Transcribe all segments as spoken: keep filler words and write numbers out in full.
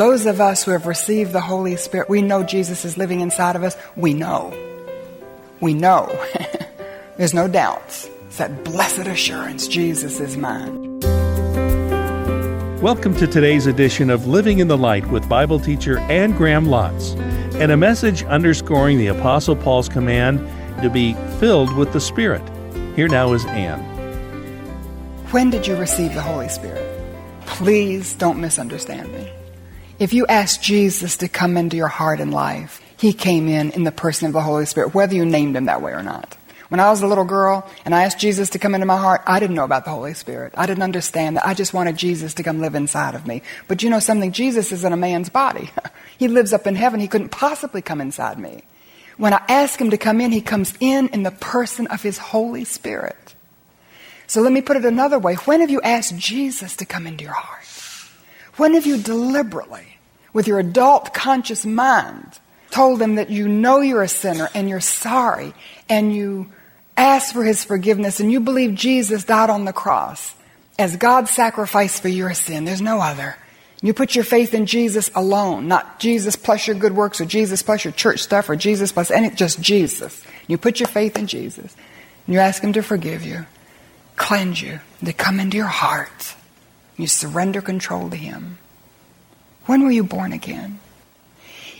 Those of us who have received the Holy Spirit, we know Jesus is living inside of us. We know. We know. There's no doubts. It's that blessed assurance, Jesus is mine. Welcome to today's edition of Living in the Light with Bible teacher Anne Graham Lotz, and a message underscoring the Apostle Paul's command to be filled with the Spirit. Here now is Anne. When did you receive the Holy Spirit? Please don't misunderstand me. If you ask Jesus to come into your heart and life, he came in in the person of the Holy Spirit, whether you named him that way or not. When I was a little girl and I asked Jesus to come into my heart, I didn't know about the Holy Spirit. I didn't understand that. I just wanted Jesus to come live inside of me. But you know something? Jesus is in a man's body. He lives up in heaven. He couldn't possibly come inside me. When I ask him to come in, he comes in in the person of his Holy Spirit. So let me put it another way. When have you asked Jesus to come into your heart? When have you deliberately, with your adult conscious mind, told him that you know you're a sinner and you're sorry and you ask for his forgiveness and you believe Jesus died on the cross as God's sacrifice for your sin? There's no other. You put your faith in Jesus alone, not Jesus plus your good works or Jesus plus your church stuff or Jesus plus anything, just Jesus. You put your faith in Jesus and you ask him to forgive you, cleanse you, to come into your heart. You surrender control to him. When were you born again?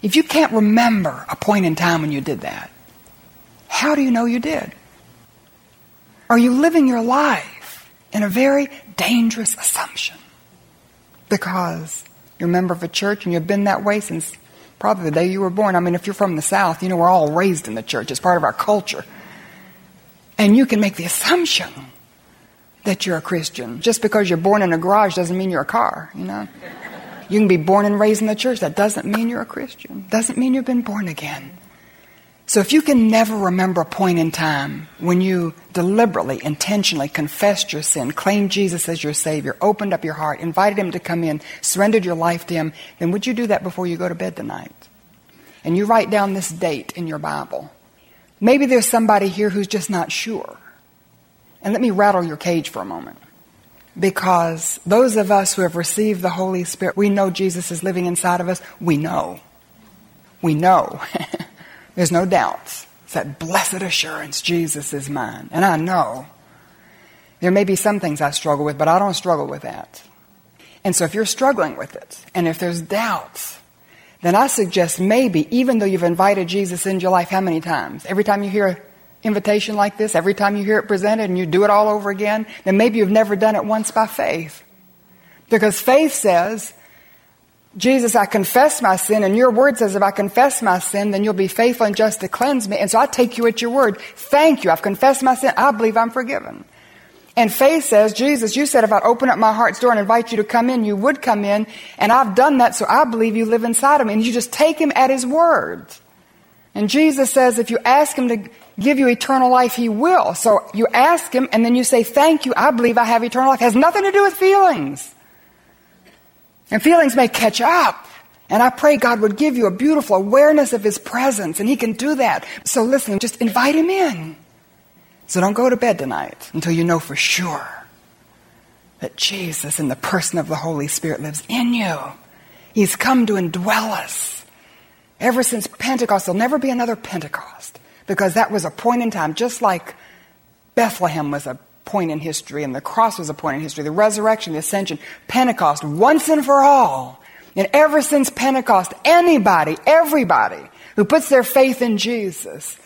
If you can't remember a point in time when you did that, how do you know you did? Are you living your life in a very dangerous assumption? Because you're a member of a church and you've been that way since probably the day you were born. I mean, if you're from the South, you know we're all raised in the church. It's part of our culture. And you can make the assumption that you're a Christian. Just because you're born in a garage doesn't mean you're a car, you know. You can be born and raised in the church. That doesn't mean you're a Christian. Doesn't mean you've been born again. So if you can never remember a point in time when you deliberately, intentionally confessed your sin, claimed Jesus as your Savior, opened up your heart, invited him to come in, surrendered your life to him, then would you do that before you go to bed tonight? And you write down this date in your Bible. Maybe there's somebody here who's just not sure. And let me rattle your cage for a moment. Because those of us who have received the Holy Spirit, we know Jesus is living inside of us. We know. We know. There's no doubts. It's that blessed assurance, Jesus is mine. And I know. There may be some things I struggle with, but I don't struggle with that. And so if you're struggling with it, and if there's doubts, then I suggest maybe, even though you've invited Jesus into your life how many times? Every time you hear an invitation like this, every time you hear it presented, and you do it all over again, then maybe you've never done it once by faith. Because faith says, Jesus, I confess my sin, and your word says if I confess my sin, then you'll be faithful and just to cleanse me. And so I take you at your word. Thank you. I've confessed my sin. I believe I'm forgiven. And faith says, Jesus, you said if I'd open up my heart's door and invite you to come in, you would come in. And I've done that, so I believe you live inside of me. And you just take him at his word. And Jesus says if you ask him to give you eternal life, he will. So you ask him, and then you say, thank you. I believe I have eternal life. It has nothing to do with feelings. And feelings may catch up. And I pray God would give you a beautiful awareness of his presence. And he can do that. So listen, just invite him in. So don't go to bed tonight until you know for sure that Jesus in the person of the Holy Spirit lives in you. He's come to indwell us. Ever since Pentecost, there'll never be another Pentecost. Because that was a point in time, just like Bethlehem was a point in history, and the cross was a point in history, the resurrection, the ascension, Pentecost, once and for all. And ever since Pentecost, anybody, everybody who puts their faith in Jesus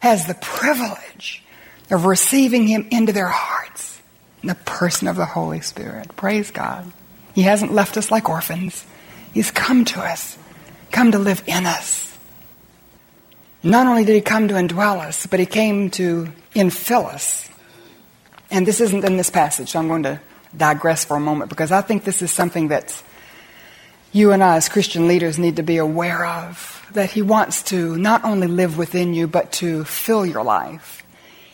has the privilege of receiving him into their hearts in the person of the Holy Spirit. Praise God. He hasn't left us like orphans. He's come to us, come to live in us. Not only did he come to indwell us, but he came to infill us. And this isn't in this passage, so I'm going to digress for a moment because I think this is something that you and I as Christian leaders need to be aware of, that he wants to not only live within you, but to fill your life.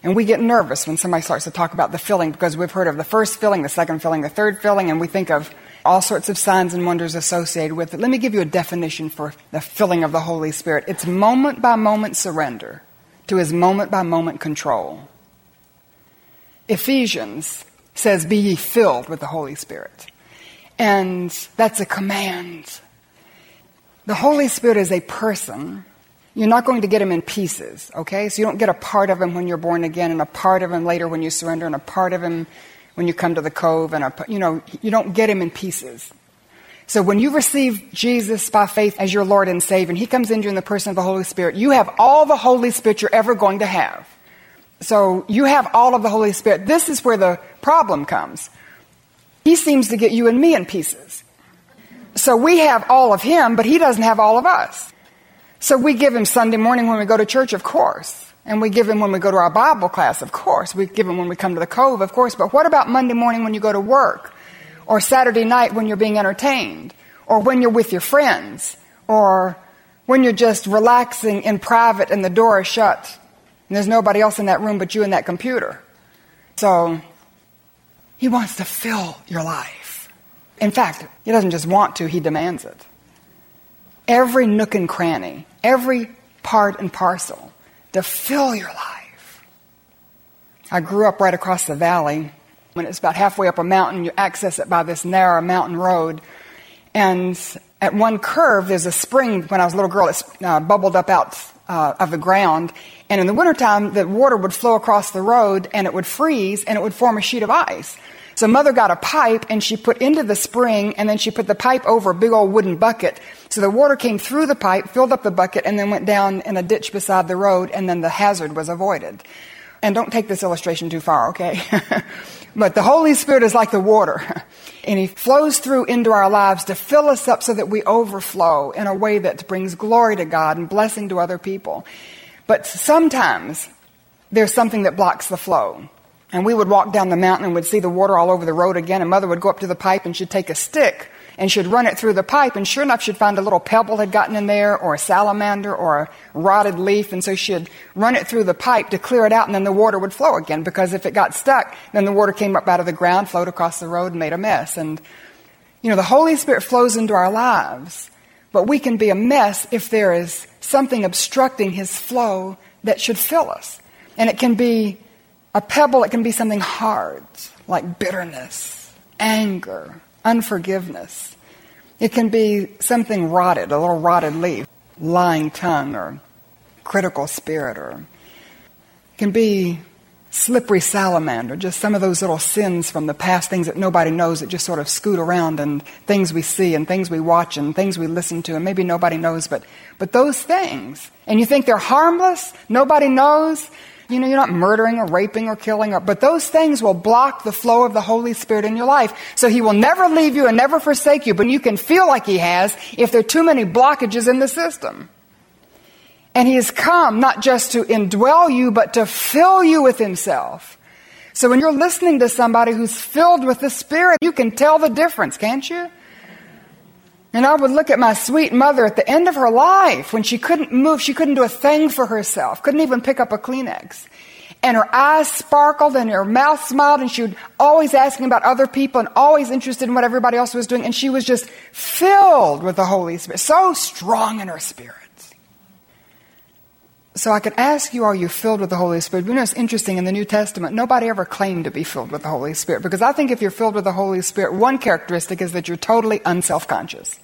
And we get nervous when somebody starts to talk about the filling because we've heard of the first filling, the second filling, the third filling, and we think of all sorts of signs and wonders associated with it. Let me give you a definition for the filling of the Holy Spirit. It's moment-by-moment surrender to his moment-by-moment control. Ephesians says, be ye filled with the Holy Spirit. And that's a command. The Holy Spirit is a person. You're not going to get him in pieces, okay? So you don't get a part of him when you're born again and a part of him later when you surrender and a part of him when you come to the cove. And, a, you know, you don't get him in pieces. So when you receive Jesus by faith as your Lord and Savior, and he comes into you in the person of the Holy Spirit, you have all the Holy Spirit you're ever going to have. So you have all of the Holy Spirit. This is where the problem comes. He seems to get you and me in pieces. So we have all of him, but he doesn't have all of us. So we give him Sunday morning when we go to church, of course. And we give him when we go to our Bible class, of course. We give him when we come to the cove, of course. But what about Monday morning when you go to work? Or Saturday night when you're being entertained? Or when you're with your friends? Or when you're just relaxing in private and the door is shut? And there's nobody else in that room but you and that computer. So he wants to fill your life. In fact, he doesn't just want to, he demands it. Every nook and cranny, every part and parcel, to fill your life. I grew up right across the valley. When it's about halfway up a mountain, you access it by this narrow mountain road. And at one curve, there's a spring. When I was a little girl, it uh, bubbled up out uh, of the ground. And in the wintertime, the water would flow across the road, and it would freeze, and it would form a sheet of ice. So Mother got a pipe, and she put into the spring, and then she put the pipe over a big old wooden bucket. So the water came through the pipe, filled up the bucket, and then went down in a ditch beside the road, and then the hazard was avoided. And don't take this illustration too far, okay? But the Holy Spirit is like the water, and he flows through into our lives to fill us up so that we overflow in a way that brings glory to God and blessing to other people. But sometimes there's something that blocks the flow. And we would walk down the mountain and would see the water all over the road again, and Mother would go up to the pipe and she'd take a stick and she'd run it through the pipe, and sure enough, she'd find a little pebble had gotten in there, or a salamander, or a rotted leaf, and so she'd run it through the pipe to clear it out, and then the water would flow again, because if it got stuck, then the water came up out of the ground, flowed across the road, and made a mess. And, you know, the Holy Spirit flows into our lives, but we can be a mess if there is something obstructing his flow that should fill us. And it can be a pebble, it can be something hard, like bitterness, anger, unforgiveness. It can be something rotted, a little rotted leaf, lying tongue or critical spirit, or it can be slippery salamander, just some of those little sins from the past, things that nobody knows that just sort of scoot around, and things we see and things we watch and things we listen to, and maybe nobody knows, but but those things. And you think they're harmless, nobody knows. You know, you're not murdering or raping or killing, or, but those things will block the flow of the Holy Spirit in your life. So he will never leave you and never forsake you, but you can feel like he has if there are too many blockages in the system. And he has come not just to indwell you, but to fill you with himself. So when you're listening to somebody who's filled with the Spirit, you can tell the difference, can't you? And I would look at my sweet mother at the end of her life when she couldn't move, she couldn't do a thing for herself, couldn't even pick up a Kleenex. And her eyes sparkled and her mouth smiled, and she would always asking about other people and always interested in what everybody else was doing. And she was just filled with the Holy Spirit, so strong in her spirit. So I could ask you, are you filled with the Holy Spirit? You know, it's interesting, in the New Testament, nobody ever claimed to be filled with the Holy Spirit, because I think if you're filled with the Holy Spirit, one characteristic is that you're totally unself-conscious.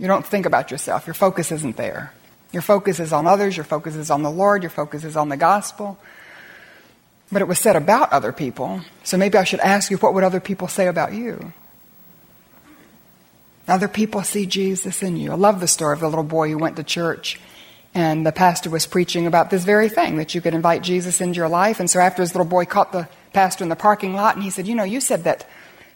You don't think about yourself. Your focus isn't there. Your focus is on others. Your focus is on the Lord. Your focus is on the gospel. But it was said about other people. So maybe I should ask you, what would other people say about you? Other people see Jesus in you. I love the story of the little boy who went to church, and the pastor was preaching about this very thing, that you could invite Jesus into your life. And so after his little boy caught the pastor in the parking lot, and he said, you know, you said that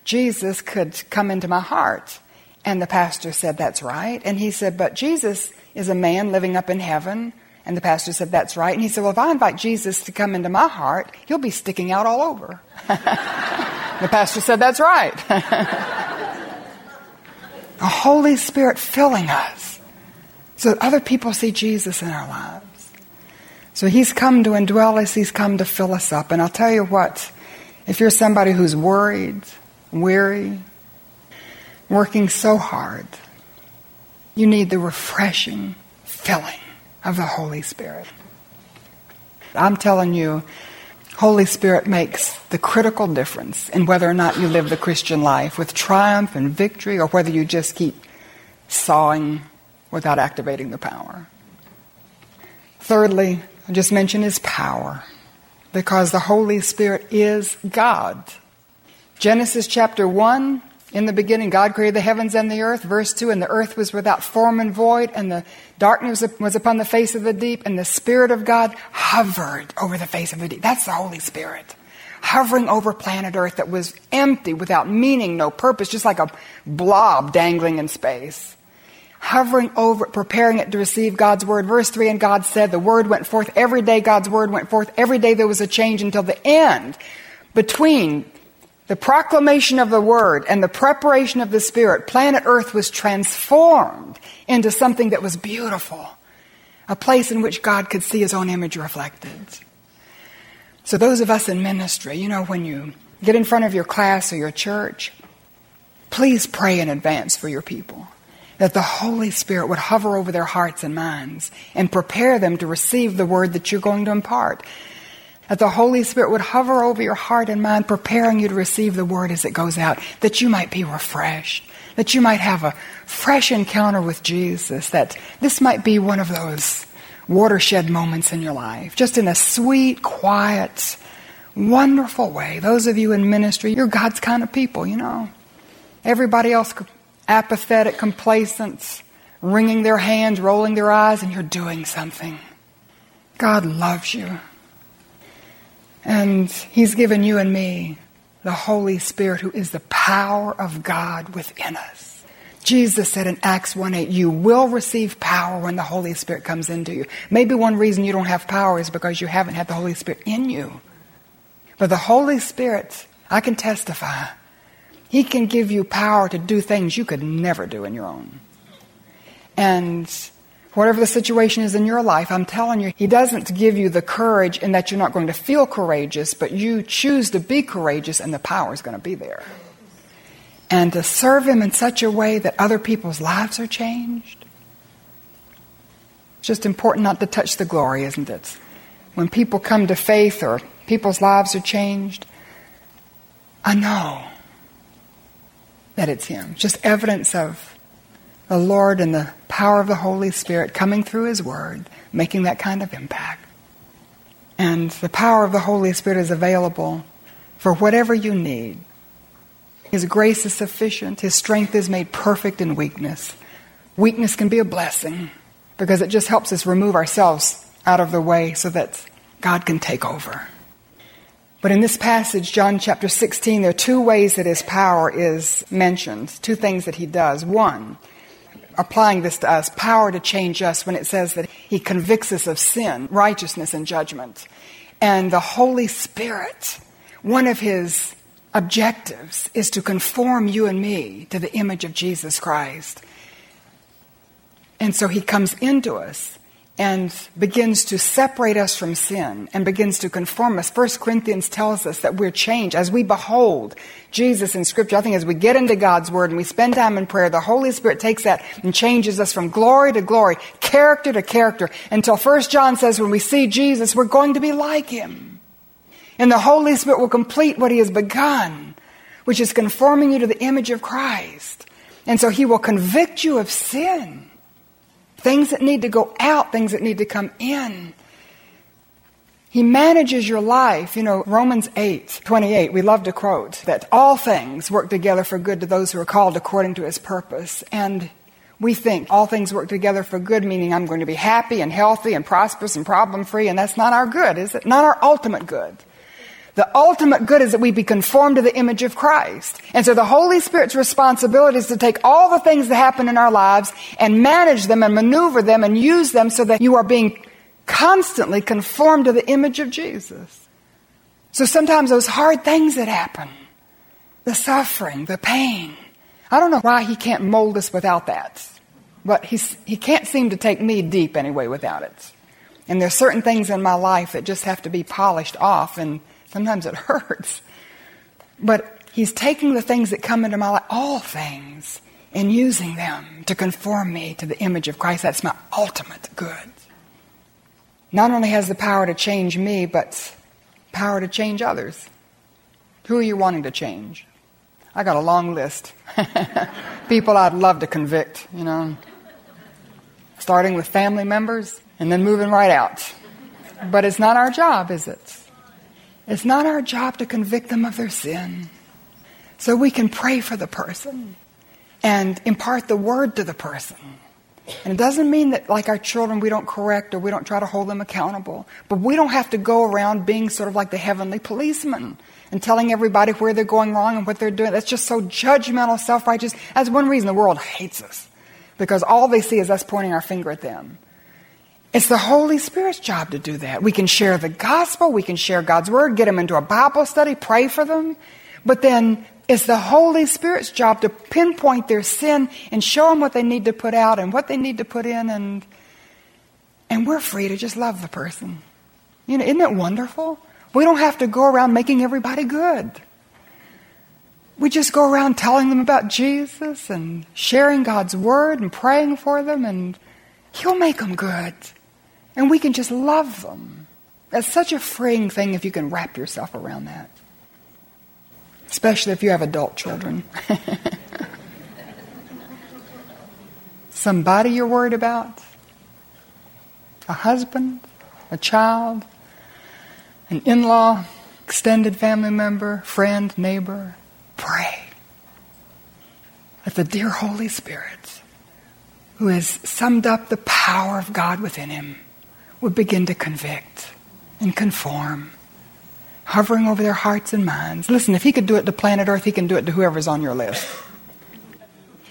Jesus could come into my heart. And the pastor said, that's right. And he said, but Jesus is a man living up in heaven. And the pastor said, that's right. And he said, well, if I invite Jesus to come into my heart, he'll be sticking out all over. The pastor said, that's right. The Holy Spirit filling us so that other people see Jesus in our lives. So he's come to indwell us. He's come to fill us up. And I'll tell you what, if you're somebody who's worried, weary, working so hard, you need the refreshing filling of the Holy Spirit. I'm telling you, Holy Spirit makes the critical difference in whether or not you live the Christian life with triumph and victory, or whether you just keep sawing without activating the power. Thirdly, I just mentioned his power, because the Holy Spirit is God. Genesis chapter one, in the beginning, God created the heavens and the earth. Verse two, and the earth was without form and void, and the darkness was upon the face of the deep, and the Spirit of God hovered over the face of the deep. That's the Holy Spirit, hovering over planet Earth that was empty, without meaning, no purpose, just like a blob dangling in space. Hovering over, preparing it to receive God's word. Verse three, and God said, the word went forth. Every day God's word went forth. Every day there was a change until the end, between the proclamation of the word and the preparation of the Spirit, planet Earth was transformed into something that was beautiful, a place in which God could see his own image reflected. So those of us in ministry, you know, when you get in front of your class or your church, please pray in advance for your people, that the Holy Spirit would hover over their hearts and minds and prepare them to receive the word that you're going to impart. That the Holy Spirit would hover over your heart and mind, preparing you to receive the word as it goes out, that you might be refreshed, that you might have a fresh encounter with Jesus, that this might be one of those watershed moments in your life, just in a sweet, quiet, wonderful way. Those of you in ministry, you're God's kind of people, you know. Everybody else, apathetic, complacent, wringing their hands, rolling their eyes, and you're doing something. God loves you. And he's given you and me the Holy Spirit, who is the power of God within us. Jesus said in Acts one eight, you will receive power when the Holy Spirit comes into you. Maybe one reason you don't have power is because you haven't had the Holy Spirit in you. But the Holy Spirit, I can testify, he can give you power to do things you could never do in your own. And whatever the situation is in your life, I'm telling you, he doesn't give you the courage in that you're not going to feel courageous, but you choose to be courageous and the power is going to be there. And to serve him in such a way that other people's lives are changed. It's just important not to touch the glory, isn't it? When people come to faith or people's lives are changed, I know that it's him. Just evidence of the Lord and the power of the Holy Spirit coming through his word, making that kind of impact. And the power of the Holy Spirit is available for whatever you need. His grace is sufficient. His strength is made perfect in weakness. Weakness can be a blessing because it just helps us remove ourselves out of the way so that God can take over. But in this passage, John chapter sixteen, there are two ways that his power is mentioned, two things that he does. One, applying this to us, power to change us, when it says that he convicts us of sin, righteousness, and judgment. And the Holy Spirit, one of his objectives is to conform you and me to the image of Jesus Christ. And so he comes into us and begins to separate us from sin and begins to conform us. First Corinthians tells us that we're changed as we behold Jesus in Scripture. I think as we get into God's Word and we spend time in prayer, the Holy Spirit takes that and changes us from glory to glory, character to character, until First John says when we see Jesus, we're going to be like him. And the Holy Spirit will complete what he has begun, which is conforming you to the image of Christ. And so he will convict you of sin. Things that need to go out, things that need to come in. He manages your life. You know, Romans eight twenty-eight, we love to quote, that all things work together for good to those who are called according to his purpose. And we think all things work together for good, meaning I'm going to be happy and healthy and prosperous and problem-free, and that's not our good, is it? Not our ultimate good. The ultimate good is that we be conformed to the image of Christ. And so the Holy Spirit's responsibility is to take all the things that happen in our lives and manage them and maneuver them and use them so that you are being constantly conformed to the image of Jesus. So sometimes those hard things that happen, the suffering, the pain, I don't know why he can't mold us without that. But he's, he can't seem to take me deep anyway without it. And there's certain things in my life that just have to be polished off, and sometimes it hurts. But he's taking the things that come into my life, all things, and using them to conform me to the image of Christ. That's my ultimate good. Not only has the power to change me, but power to change others. Who are you wanting to change? I got a long list. People I'd love to convict, you know. starting with family members and then moving right out. But it's not our job, is it? It's not our job to convict them of their sin. So we can pray for the person and impart the word to the person. And it doesn't mean that, like our children, we don't correct or we don't try to hold them accountable. But we don't have to go around being sort of like the heavenly policeman and telling everybody where they're going wrong and what they're doing. That's just so judgmental, self-righteous. That's one reason the world hates us, because all they see is us pointing our finger at them. It's the Holy Spirit's job to do that. We can share the gospel. We can share God's word, get them into a Bible study, pray for them. But then it's the Holy Spirit's job to pinpoint their sin and show them what they need to put out and what they need to put in. And and we're free to just love the person. You know, isn't it wonderful? We don't have to go around making everybody good. We just go around telling them about Jesus and sharing God's word and praying for them, and He'll make them good. And we can just love them. That's such a freeing thing if you can wrap yourself around that. Especially if you have adult children. Somebody you're worried about? A husband? A child? An in-law? Extended family member? Friend? Neighbor? Pray that the dear Holy Spirit, who has summed up the power of God within Him, would begin to convict and conform, hovering over their hearts and minds. Listen, if He could do it to planet Earth, He can do it to whoever's on your list.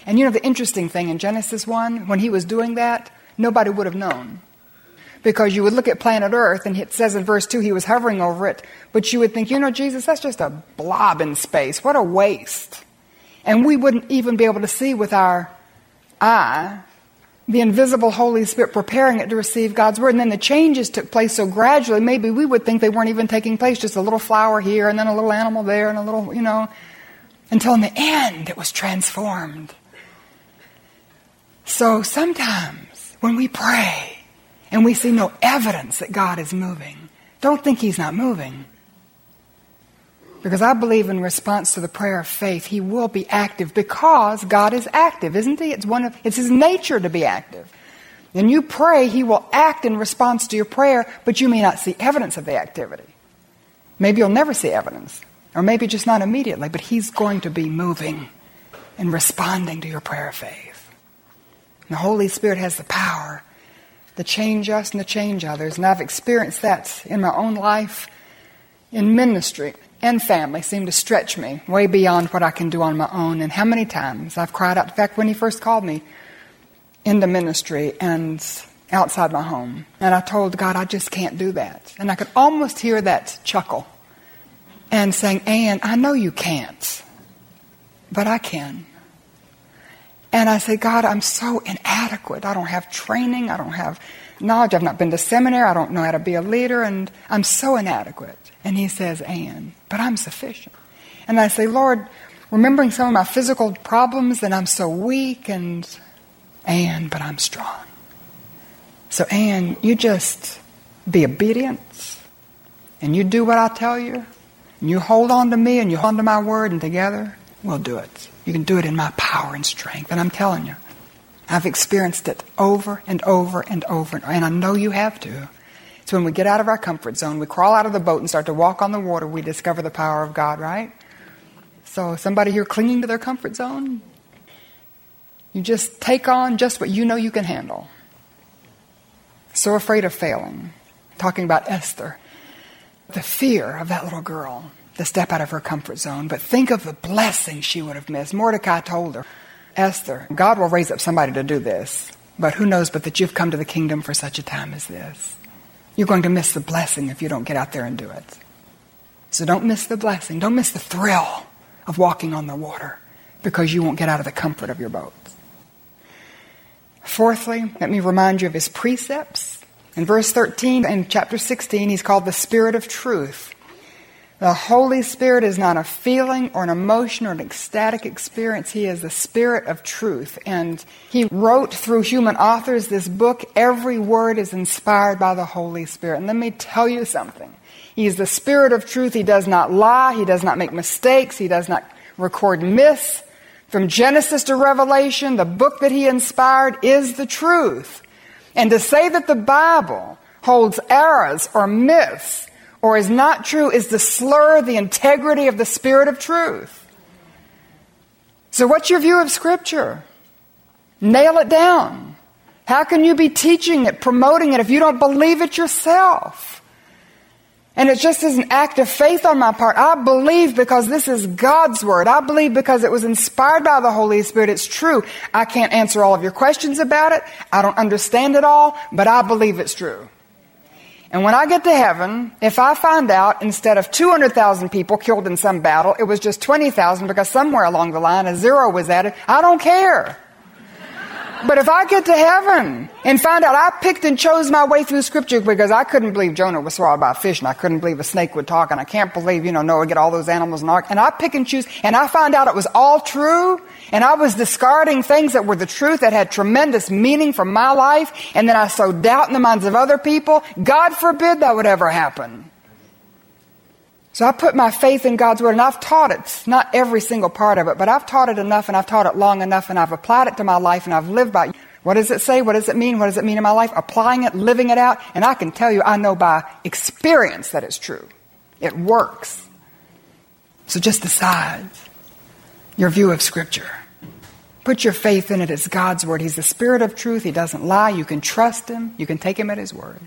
And you know the interesting thing, in Genesis one, when He was doing that, nobody would have known. Because you would look at planet Earth, and it says in verse two He was hovering over it, but you would think, you know, Jesus, that's just a blob in space. What a waste. And we wouldn't even be able to see with our eye the invisible Holy Spirit preparing it to receive God's word. And then the changes took place so gradually, maybe we would think they weren't even taking place, just a little flower here and then a little animal there and a little, you know, until in the end it was transformed. So sometimes when we pray and we see no evidence that God is moving, don't think He's not moving. Because I believe in response to the prayer of faith, He will be active, because God is active, isn't He? It's one of, it's His nature to be active. When you pray, He will act in response to your prayer, but you may not see evidence of the activity. Maybe you'll never see evidence, or maybe just not immediately, but He's going to be moving and responding to your prayer of faith. And the Holy Spirit has the power to change us and to change others, and I've experienced that in my own life, in ministry. And family seemed to stretch me way beyond what I can do on my own. And how many times I've cried out. In fact, when He first called me into ministry and outside my home, and I told God, I just can't do that. And I could almost hear that chuckle and saying, Anne, I know you can't, but I can. And I said, God, I'm so inadequate. I don't have training. I don't have knowledge. I've not been to seminary. I don't know how to be a leader. And I'm so inadequate. And He says, Anne, but I'm sufficient. And I say, Lord, remembering some of my physical problems, and I'm so weak, and Anne, but I'm strong. So Anne, you just be obedient, and you do what I tell you, and you hold on to me, and you hold on to my word, and together we'll do it. You can do it in my power and strength. And I'm telling you, I've experienced it over and over and over, and, over, and I know you have too. So when we get out of our comfort zone, we crawl out of the boat and start to walk on the water, we discover the power of God, right? So somebody here clinging to their comfort zone, you just take on just what you know you can handle. So afraid of failing. Talking about Esther, the fear of that little girl to step out of her comfort zone. But think of the blessing she would have missed. Mordecai told her, Esther, God will raise up somebody to do this, but who knows but that you've come to the kingdom for such a time as this. You're going to miss the blessing if you don't get out there and do it. So don't miss the blessing. Don't miss the thrill of walking on the water, because you won't get out of the comfort of your boat. Fourthly, let me remind you of His precepts. In verse thirteen in chapter sixteen, He's called the Spirit of Truth. The Holy Spirit is not a feeling or an emotion or an ecstatic experience. He is the Spirit of Truth. And He wrote through human authors this book. Every word is inspired by the Holy Spirit. And let me tell you something. He is the Spirit of Truth. He does not lie. He does not make mistakes. He does not record myths. From Genesis to Revelation, the book that He inspired is the truth. And to say that the Bible holds errors or myths or is not true is to slur the integrity of the Spirit of truth. So what's your view of Scripture? Nail it down. How can you be teaching it, promoting it, if you don't believe it yourself? And it's just as an act of faith on my part. I believe because this is God's Word. I believe because it was inspired by the Holy Spirit. It's true. I can't answer all of your questions about it. I don't understand it all, but I believe it's true. And when I get to heaven, if I find out instead of two hundred thousand people killed in some battle, it was just twenty thousand because somewhere along the line a zero was added, I don't care. But if I get to heaven and find out I picked and chose my way through Scripture because I couldn't believe Jonah was swallowed by a fish and I couldn't believe a snake would talk and I can't believe, you know, Noah get all those animals and ark, and I pick and choose and I find out it was all true and I was discarding things that were the truth that had tremendous meaning for my life, and then I sowed doubt in the minds of other people, God forbid that would ever happen. So I put my faith in God's Word, and I've taught it, not every single part of it, but I've taught it enough, and I've taught it long enough, and I've applied it to my life, and I've lived by it. What does it say? What does it mean? What does it mean in my life? Applying it, living it out, and I can tell you, I know by experience that it's true. It works. So just decide your view of Scripture. Put your faith in it. It's God's Word. He's the Spirit of truth. He doesn't lie. You can trust Him. You can take Him at His Word.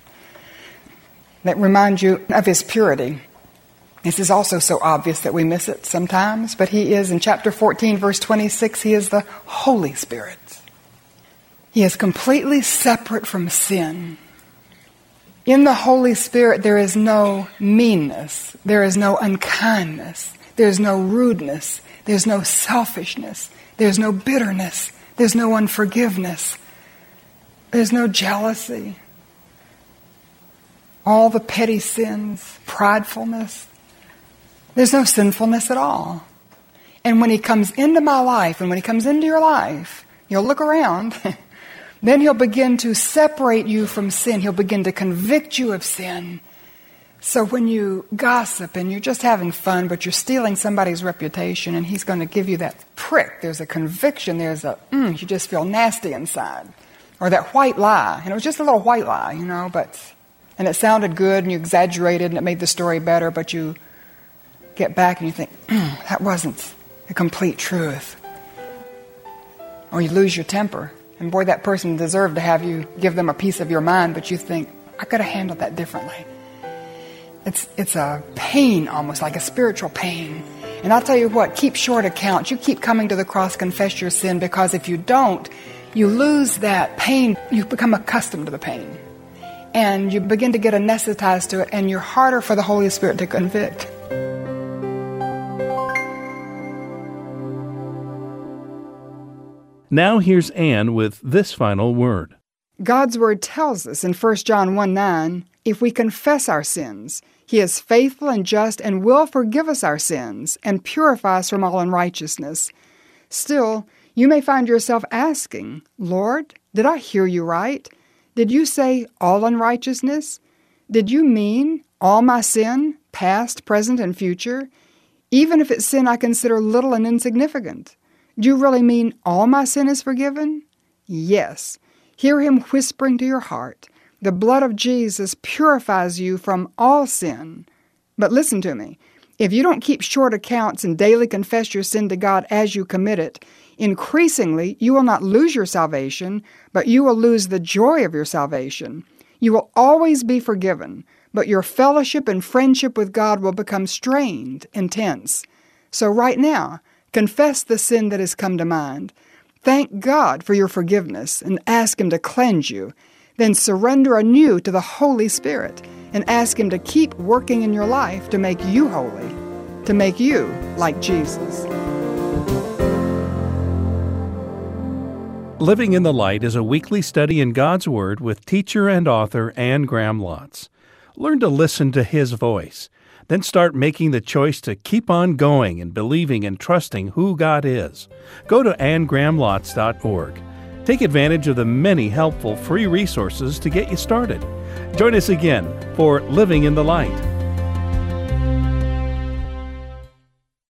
That reminds you of His purity. This is also so obvious that we miss it sometimes, but He is, in chapter fourteen, verse twenty-six, He is the Holy Spirit. He is completely separate from sin. In the Holy Spirit, there is no meanness. There is no unkindness. There is no rudeness. There is no selfishness. There is no bitterness. There is no unforgiveness. There is no jealousy. All the petty sins, pridefulness. There's no sinfulness at all. And when He comes into my life, and when He comes into your life, you'll look around, then He'll begin to separate you from sin. He'll begin to convict you of sin. So when you gossip and you're just having fun, but you're stealing somebody's reputation, and He's going to give you that prick. There's a conviction. There's a, mm, you just feel nasty inside. Or that white lie. And it was just a little white lie, you know, but, and it sounded good, and you exaggerated, and it made the story better, but you get back and you think, mm, that wasn't the complete truth. Or you lose your temper. And boy, that person deserved to have you give them a piece of your mind, but you think, I could have handled that differently. It's it's a pain almost, like a spiritual pain. And I'll tell you what, keep short accounts. You keep coming to the cross, confess your sin, because if you don't, you lose that pain. You become accustomed to the pain. And you begin to get anesthetized to it, and you're harder for the Holy Spirit to convict. Now here's Anne with this final word. God's Word tells us in First John one nine, if we confess our sins, He is faithful and just and will forgive us our sins and purify us from all unrighteousness. Still, you may find yourself asking, Lord, did I hear you right? Did you say all unrighteousness? Did you mean all my sin, past, present, and future? Even if it's sin I consider little and insignificant. Do you really mean all my sin is forgiven? Yes. Hear Him whispering to your heart. The blood of Jesus purifies you from all sin. But listen to me. If you don't keep short accounts and daily confess your sin to God as you commit it, increasingly you will not lose your salvation, but you will lose the joy of your salvation. You will always be forgiven, but your fellowship and friendship with God will become strained and tense. So right now, confess the sin that has come to mind. Thank God for your forgiveness and ask Him to cleanse you. Then surrender anew to the Holy Spirit and ask Him to keep working in your life to make you holy, to make you like Jesus. Living in the Light is a weekly study in God's Word with teacher and author Anne Graham Lotz. Learn to listen to His voice. Then start making the choice to keep on going and believing and trusting who God is. Go to Anne Graham Lotz dot org. Take advantage of the many helpful free resources to get you started. Join us again for Living in the Light.